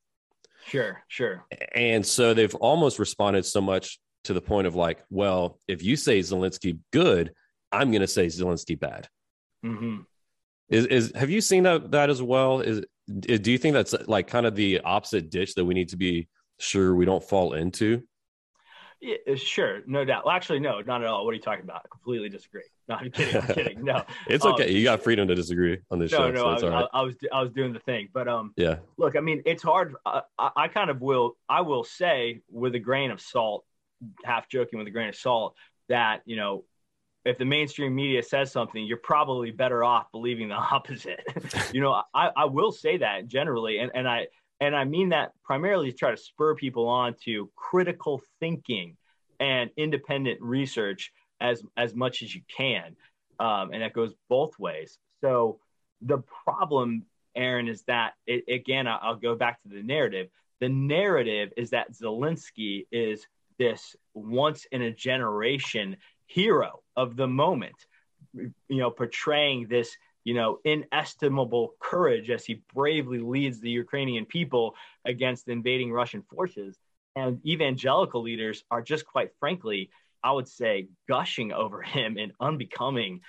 Sure. And so they've almost responded so much to the point of like, well, if you say Zelensky good, I'm going to say Zelensky bad. Have you seen that as well? Do you think that's like kind of the opposite ditch that we need to be sure we don't fall into? Yeah, sure, no doubt. Well, actually, no, not at all. What are you talking about? I completely disagree. No, I'm kidding. No, it's okay. You got freedom to disagree on this show. So it's all right. I was doing the thing, but look, I mean, it's hard. I kind of will. I will say with a grain of salt, half joking with a grain of salt, that, you know, if the mainstream media says something, you're probably better off believing the opposite. You know, I will say that generally. And I mean that primarily to try to spur people on to critical thinking and independent research as much as you can. And that goes both ways. So the problem, Aaron, is that, I'll go back to the narrative. The narrative is that Zelensky is this once in a generation hero of the moment, you know, portraying this, you know, inestimable courage as he bravely leads the Ukrainian people against invading Russian forces. And evangelical leaders are just, quite frankly, I would say, gushing over him in unbecoming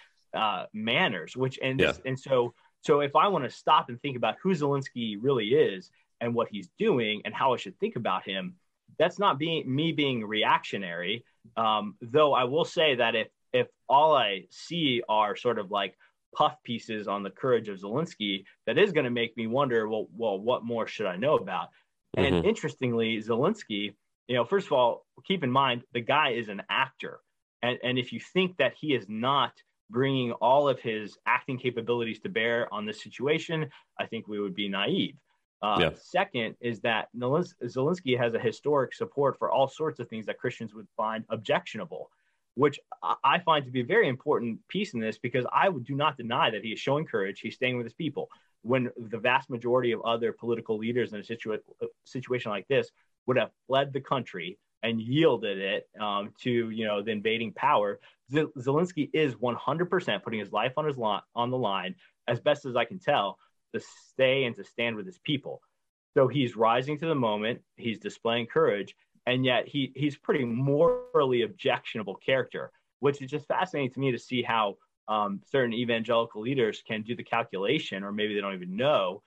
manners, so if I want to stop and think about who Zelensky really is and what he's doing and how I should think about him, that's not me being reactionary. Though I will say that if all I see are sort of like puff pieces on the courage of Zelensky that is going to make me wonder, well, what more should I know about? Mm-hmm. And interestingly, Zelensky, you know, first of all, keep in mind, the guy is an actor. And if you think that he is not bringing all of his acting capabilities to bear on this situation, I think we would be naive. Second is that Zelensky has a historic support for all sorts of things that Christians would find objectionable, which I find to be a very important piece in this, because I do not deny that he is showing courage. He's staying with his people when the vast majority of other political leaders in a situation like this would have fled the country and yielded it to, you know, the invading power. Zelensky is 100% putting his life on the line, as best as I can tell, to stay and to stand with his people. So he's rising to the moment, he's displaying courage, and yet he's pretty morally objectionable character, which is just fascinating to me to see how certain evangelical leaders can do the calculation, or maybe they don't even know,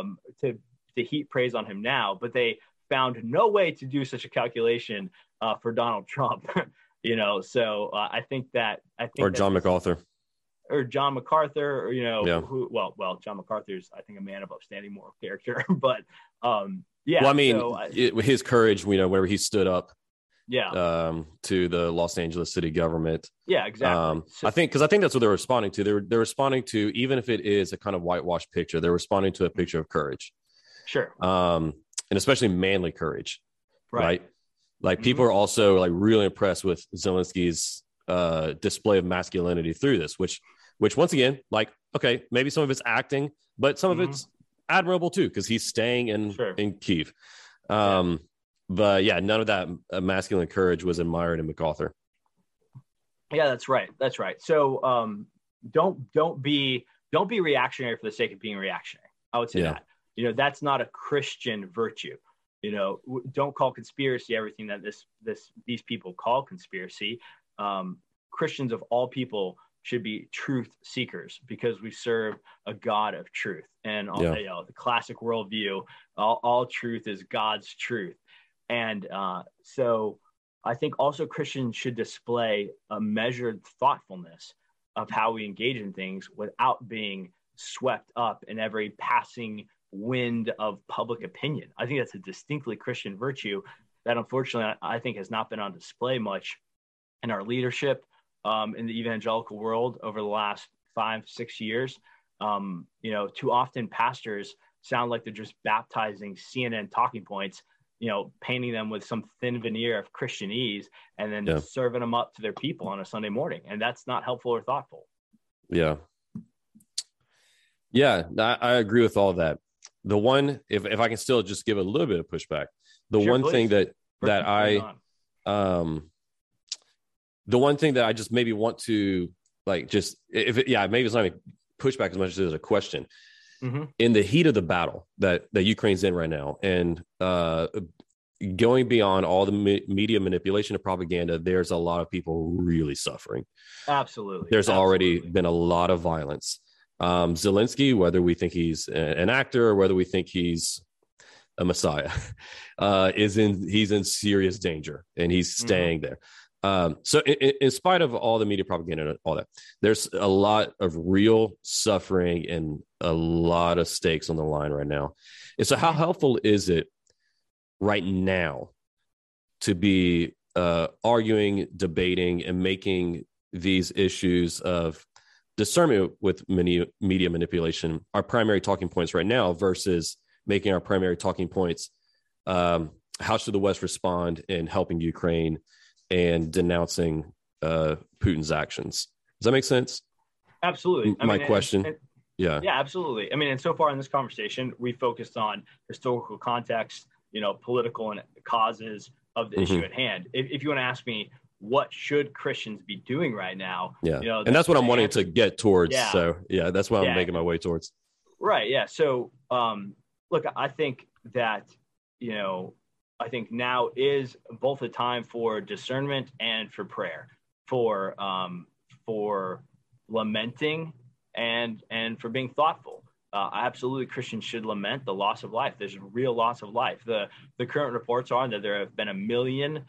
to heap praise on him now, but they found no way to do such a calculation for Donald Trump, you know. So I think John MacArthur. Or John MacArthur, or, you know, who, John MacArthur's, I think, a man of upstanding moral character, but his courage, you know, whenever he stood up to the Los Angeles city government. Yeah, exactly. I think that's what they're responding to. They're responding to, even if it is a kind of whitewashed picture, they're responding to a picture of courage. Sure. And especially manly courage, right? Like, mm-hmm. people are also like really impressed with Zelensky's display of masculinity through this, which once again, like, okay, maybe some of it's acting, but some of it's admirable too, because he's staying in Kiev. But yeah, none of that masculine courage was admired in MacArthur. Yeah, that's right. So don't be reactionary for the sake of being reactionary. I would say that, you know, that's not a Christian virtue. You know, don't call conspiracy everything that these people call conspiracy. Christians of all people should be truth seekers, because we serve a God of truth. And you know, the classic worldview, all truth is God's truth. And so I think also Christians should display a measured thoughtfulness of how we engage in things without being swept up in every passing wind of public opinion. I think that's a distinctly Christian virtue that unfortunately I think has not been on display much in our leadership in the evangelical world over the last 5-6 years. You know, too often pastors sound like they're just baptizing CNN talking points, you know, painting them with some thin veneer of Christianese, and then serving them up to their people on a Sunday morning. And that's not helpful or thoughtful. Yeah. Yeah, I agree with all that. The one, if I can still just give a little bit of pushback, thing that the one thing that I just maybe want to maybe it's not even pushback as much as it is a question. Mm-hmm. In the heat of the battle that Ukraine's in right now, and going beyond all the media manipulation and propaganda, there's a lot of people really suffering. Absolutely. There's already been a lot of violence. Zelensky, whether we think he's an actor or whether we think he's a messiah, he's in serious danger, and he's staying there. So in spite of all the media propaganda and all that, there's a lot of real suffering and a lot of stakes on the line right now. And so how helpful is it right now to be arguing, debating, and making these issues of discernment with media manipulation our primary talking points right now, versus making our primary talking points how should the West respond in helping Ukraine and denouncing Putin's actions? Does that make sense? Absolutely. Question. Yeah, absolutely. I mean, and so far in this conversation, we focused on historical context, you know, political and causes of the issue at hand. If you want to ask me, what should Christians be doing right now? Yeah. You know, and that's what I'm wanting to get towards. Yeah. So yeah, that's what I'm making my way towards. Right. Yeah. So look, I think that, you know, I think now is both a time for discernment and for prayer, for lamenting and for being thoughtful. Absolutely, Christians should lament the loss of life. There's a real loss of life. The current reports are that there have been 1 million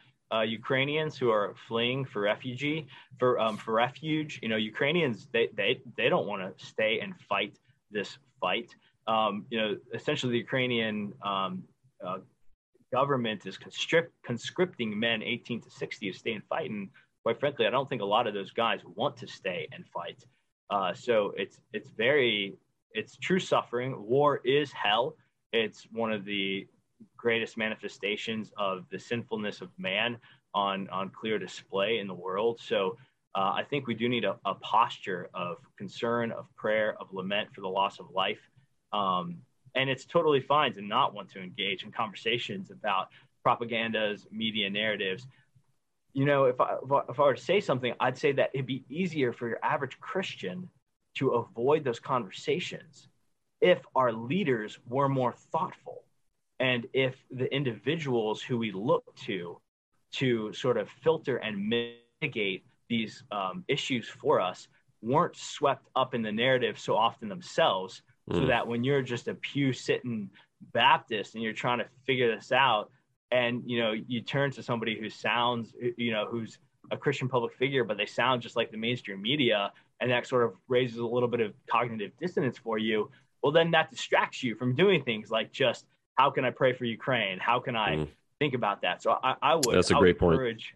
Ukrainians who are fleeing for refuge. You know, Ukrainians, they don't want to stay and fight this fight. You know, essentially the Ukrainian government is conscripting men 18 to 60 to stay and fight. And quite frankly, I don't think a lot of those guys want to stay and fight. So it's true suffering. War is hell. It's one of the greatest manifestations of the sinfulness of man on clear display in the world. So I think we do need a posture of concern, of prayer, of lament for the loss of life. And it's totally fine to not want to engage in conversations about propagandas, media narratives. You know, if I were to say something, I'd say that it'd be easier for your average Christian to avoid those conversations if our leaders were more thoughtful. And if the individuals who we look to sort of filter and mitigate these issues for us weren't swept up in the narrative so often themselves, so that when you're just a pew sitting Baptist and you're trying to figure this out, and, you know, you turn to somebody who sounds, you know, who's a Christian public figure, but they sound just like the mainstream media, and that sort of raises a little bit of cognitive dissonance for you, well, then that distracts you from doing things like just, how can I pray for Ukraine? How can I think about that? So I would encourage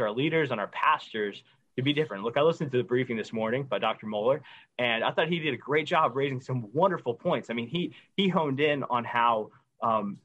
our leaders and our pastors to be different. Look, I listened to the briefing this morning by Dr. Moeller, and I thought he did a great job raising some wonderful points. I mean, he honed in on how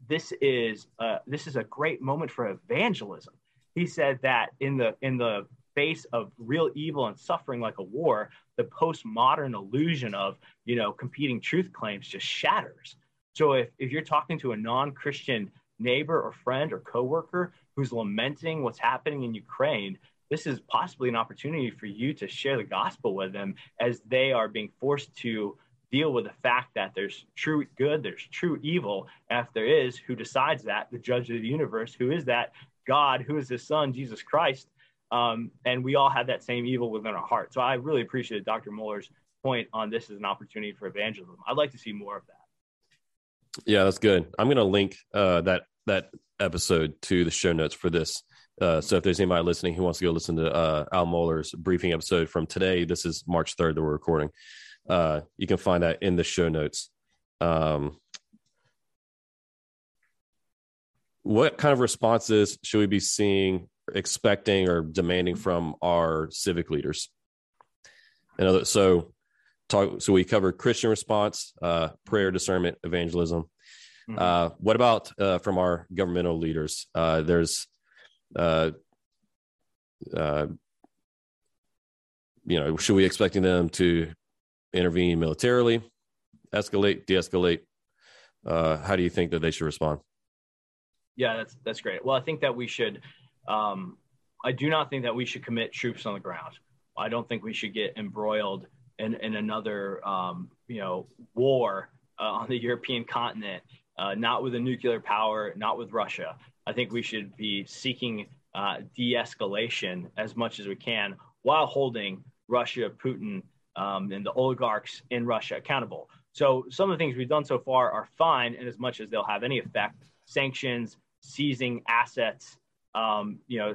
this is a great moment for evangelism. He said that in the face of real evil and suffering like a war, the postmodern illusion of, you know, competing truth claims just shatters. So if you're talking to a non-Christian neighbor or friend or coworker who's lamenting what's happening in Ukraine, this is possibly an opportunity for you to share the gospel with them as they are being forced to deal with the fact that there's true good, there's true evil. And if there is, who decides that? The judge of the universe. Who is that? God. Who is his son, Jesus Christ? And we all have that same evil within our heart. So I really appreciate Dr. Mueller's point on this as an opportunity for evangelism. I'd like to see more of that. Yeah, that's good. I'm going to link that episode to the show notes for this. So if there's anybody listening who wants to go listen to Al Mohler's briefing episode from today, this is March 3rd that we're recording. You can find that in the show notes. What kind of responses should we be seeing, expecting, or demanding from our civic leaders? So we covered Christian response, prayer, discernment, evangelism. What about from our governmental leaders? Should we expecting them to intervene militarily, escalate, de-escalate? How do you think that they should respond? Yeah, that's great. Well, I think that we should. I do not think that we should commit troops on the ground. I don't think we should get embroiled in another, war on the European continent, not with a nuclear power, not with Russia. I think we should be seeking de-escalation as much as we can while holding Russia, Putin, and the oligarchs in Russia accountable. So some of the things we've done so far are fine in as much as they'll have any effect. Sanctions, seizing assets,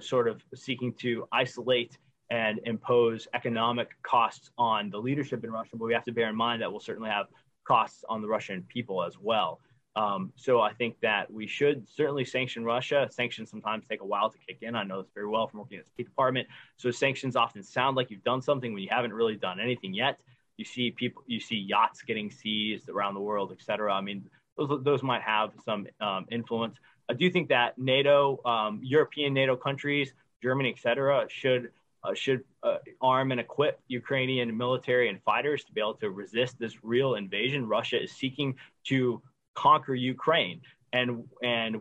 sort of seeking to isolate and impose economic costs on the leadership in Russia, but we have to bear in mind that we'll certainly have costs on the Russian people as well. So I think that we should certainly sanction Russia. Sanctions sometimes take a while to kick in. I know this very well from working at the State Department. So sanctions often sound like you've done something when you haven't really done anything yet. You see yachts getting seized around the world, et cetera. I mean, those might have some influence. I do think that NATO, European NATO countries, Germany, et cetera, should arm and equip Ukrainian military and fighters to be able to resist this real invasion. Russia is seeking to conquer Ukraine, and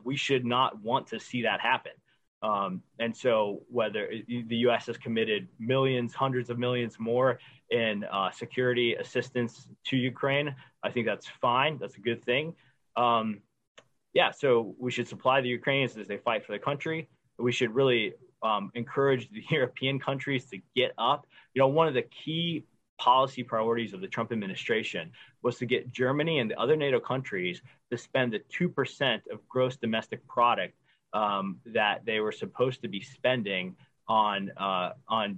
we should not want to see that happen. And so whether the U.S. has committed millions, hundreds of millions more in security assistance to Ukraine, I think that's fine. That's a good thing. So we should supply the Ukrainians as they fight for the country. We should really encourage the European countries to get up. You know, one of the key policy priorities of the Trump administration was to get Germany and the other NATO countries to spend the 2% of gross domestic product that they were supposed to be spending on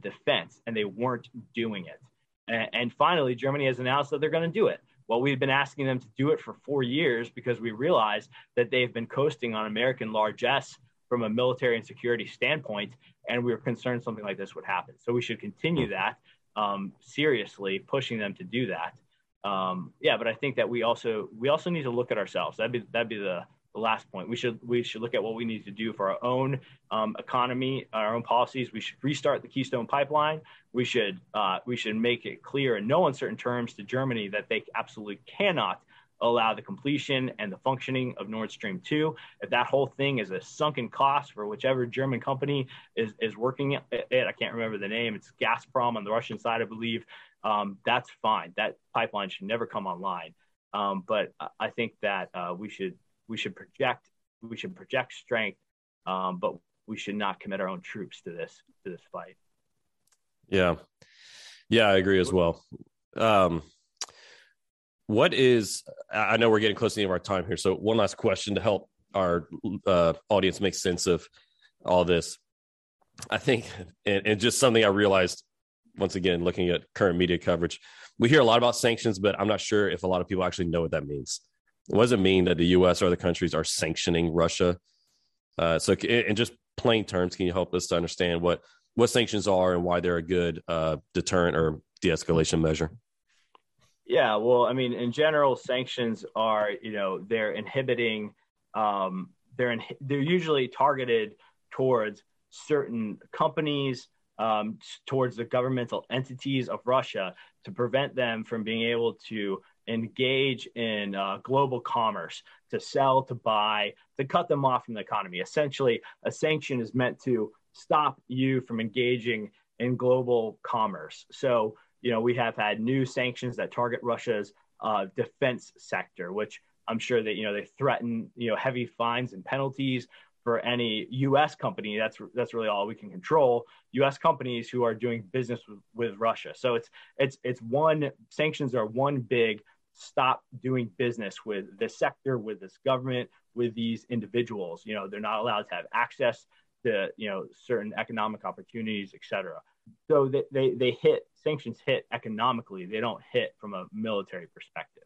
defense, and they weren't doing it. And finally, Germany has announced that they're going to do it. Well, we've been asking them to do it for 4 years because we realize that they've been coasting on American largesse from a military and security standpoint, and we were concerned something like this would happen. So we should continue that, seriously pushing them to do that. Yeah, but I think that we also need to look at ourselves. That'd be the last point. We should look at what we need to do for our own economy, our own policies. We should restart the Keystone pipeline. We should make it clear in no uncertain terms to Germany that they absolutely cannot allow the completion and the functioning of Nord Stream 2. If that whole thing is a sunken cost for whichever German company is working it, I can't remember the name, it's Gazprom on the Russian side, I believe, that's fine. That pipeline should never come online. But I think that we should project strength, but we should not commit our own troops to this fight. Yeah, I agree as well. I know we're getting close to the end of our time here, so one last question to help our audience make sense of all this. I think, and just something I realized, once again, looking at current media coverage, we hear a lot about sanctions, but I'm not sure if a lot of people actually know what that means. What does it mean that the U.S. or other countries are sanctioning Russia? So in just plain terms, can you help us to understand what sanctions are and why they're a good deterrent or de-escalation measure? Yeah, well, I mean, in general, sanctions are, they're inhibiting, they're usually targeted towards certain companies, towards the governmental entities of Russia to prevent them from being able to engage in global commerce, to sell, to buy, to cut them off from the economy. Essentially, a sanction is meant to stop you from engaging in global commerce. So, we have had new sanctions that target Russia's defense sector, which I'm sure that, they threaten, heavy fines and penalties for any U.S. company. That's really all we can control, U.S. companies who are doing business with Russia. So sanctions are one big stop doing business with this sector, with this government, with these individuals. They're not allowed to have access to, certain economic opportunities, et cetera. So sanctions hit economically. They don't hit from a military perspective.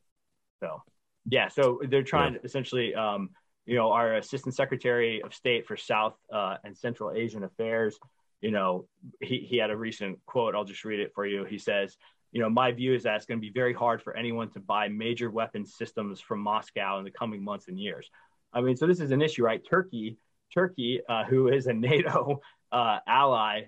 So, yeah, so they're trying to essentially, our Assistant Secretary of State for South and Central Asian Affairs, he had a recent quote. I'll just read it for you. He says, my view is that it's going to be very hard for anyone to buy major weapons systems from Moscow in the coming months and years. I mean, so this is an issue, right? Turkey, who is a NATO ally,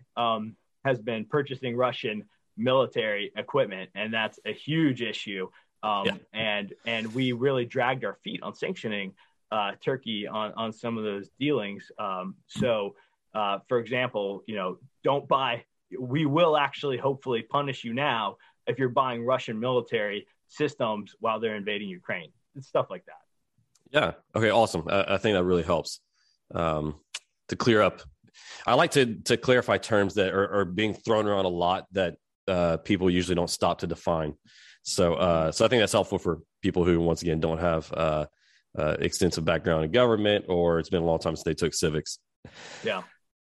has been purchasing Russian military equipment, and that's a huge issue. And we really dragged our feet on sanctioning Turkey on some of those dealings. So, for example, don't buy. We will actually hopefully punish you now if you're buying Russian military systems while they're invading Ukraine. It's stuff like that. Yeah. Okay. Awesome. I think that really helps to clear up. I like to clarify terms that are being thrown around a lot that people usually don't stop to define. So I think that's helpful for people who, once again, don't have extensive background in government, or it's been a long time since they took civics.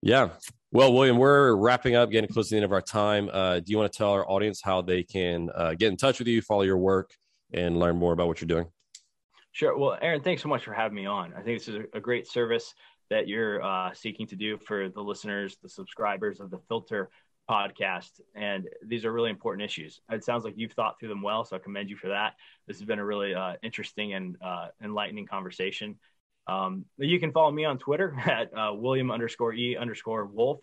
Yeah. Well, William, we're wrapping up, getting close to the end of our time. Do you want to tell our audience how they can get in touch with you, follow your work, and learn more about what you're doing? Sure. Well, Aaron, thanks so much for having me on. I think this is a great service that you're seeking to do for the listeners, the subscribers of the Filter podcast. And these are really important issues. It sounds like you've thought through them well, so I commend you for that. This has been a really interesting and enlightening conversation. You can follow me on Twitter at William_E_Wolfe.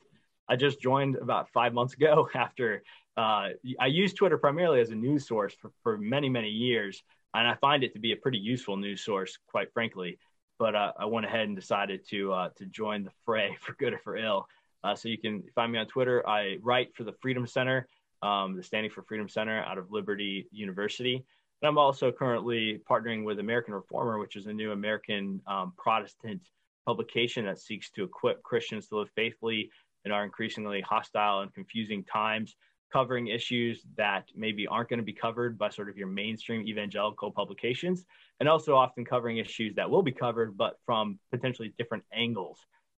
I just joined about 5 months ago after I used Twitter primarily as a news source for many, many years. And I find it to be a pretty useful news source, quite frankly. But I went ahead and decided to join the fray for good or for ill. So you can find me on Twitter. I write for the Freedom Center, the Standing for Freedom Center out of Liberty University. And I'm also currently partnering with American Reformer, which is a new American Protestant publication that seeks to equip Christians to live faithfully in our increasingly hostile and confusing times, covering issues that maybe aren't going to be covered by sort of your mainstream evangelical publications, and also often covering issues that will be covered, but from potentially different angles.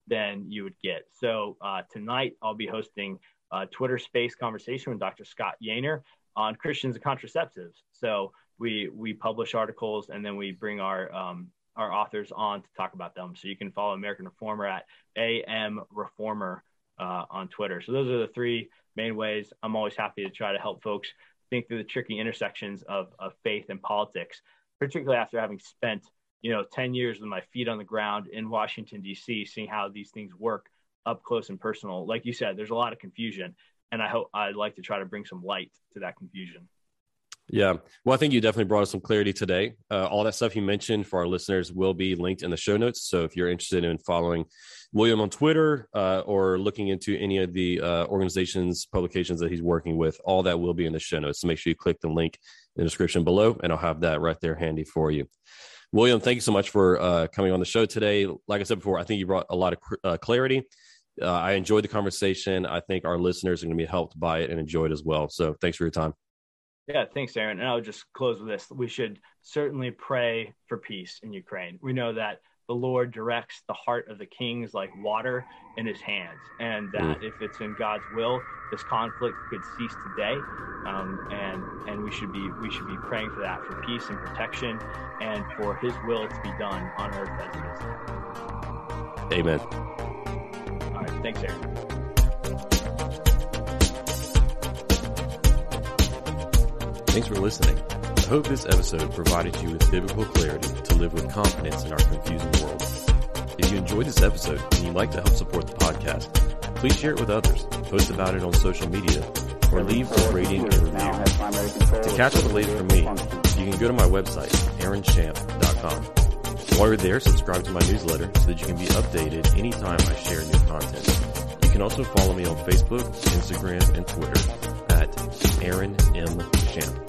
than you would get. So tonight I'll be hosting a Twitter space conversation with Dr. Scott Yainer on Christians and contraceptives. So we publish articles and then we bring our authors on to talk about them. So you can follow American Reformer at AM Reformer on Twitter. So those are the three main ways. I'm always happy to try to help folks think through the tricky intersections of faith and politics, particularly after having spent 10 years with my feet on the ground in Washington, D.C., seeing how these things work up close and personal. Like you said, there's a lot of confusion, and I'd like to try to bring some light to that confusion. Yeah. Well, I think you definitely brought us some clarity today. All that stuff you mentioned for our listeners will be linked in the show notes. So if you're interested in following William on Twitter or looking into any of the organizations, publications that he's working with, all that will be in the show notes. So make sure you click the link in the description below, and I'll have that right there handy for you. William, thank you so much for coming on the show today. Like I said before, I think you brought a lot of clarity. I enjoyed the conversation. I think our listeners are going to be helped by it and enjoyed as well. So thanks for your time. Yeah, thanks, Aaron. And I'll just close with this. We should certainly pray for peace in Ukraine. We know that the Lord directs the heart of the kings like water in his hands, and that if it's in God's will, this conflict could cease today. And we should be praying for that, for peace and protection, and for his will to be done on earth as it is. Amen. All right. Thanks, Aaron. Thanks for listening. I hope this episode provided you with biblical clarity to live with confidence in our confusing world. If you enjoyed this episode and you'd like to help support the podcast, please share it with others, post about it on social media, or leave a rating and review. To catch up with latest from me, you can go to my website, aaronshamp.com. While you're there, subscribe to my newsletter so that you can be updated anytime I share new content. You can also follow me on Facebook, Instagram, and Twitter at Aaron M. Champ.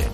end.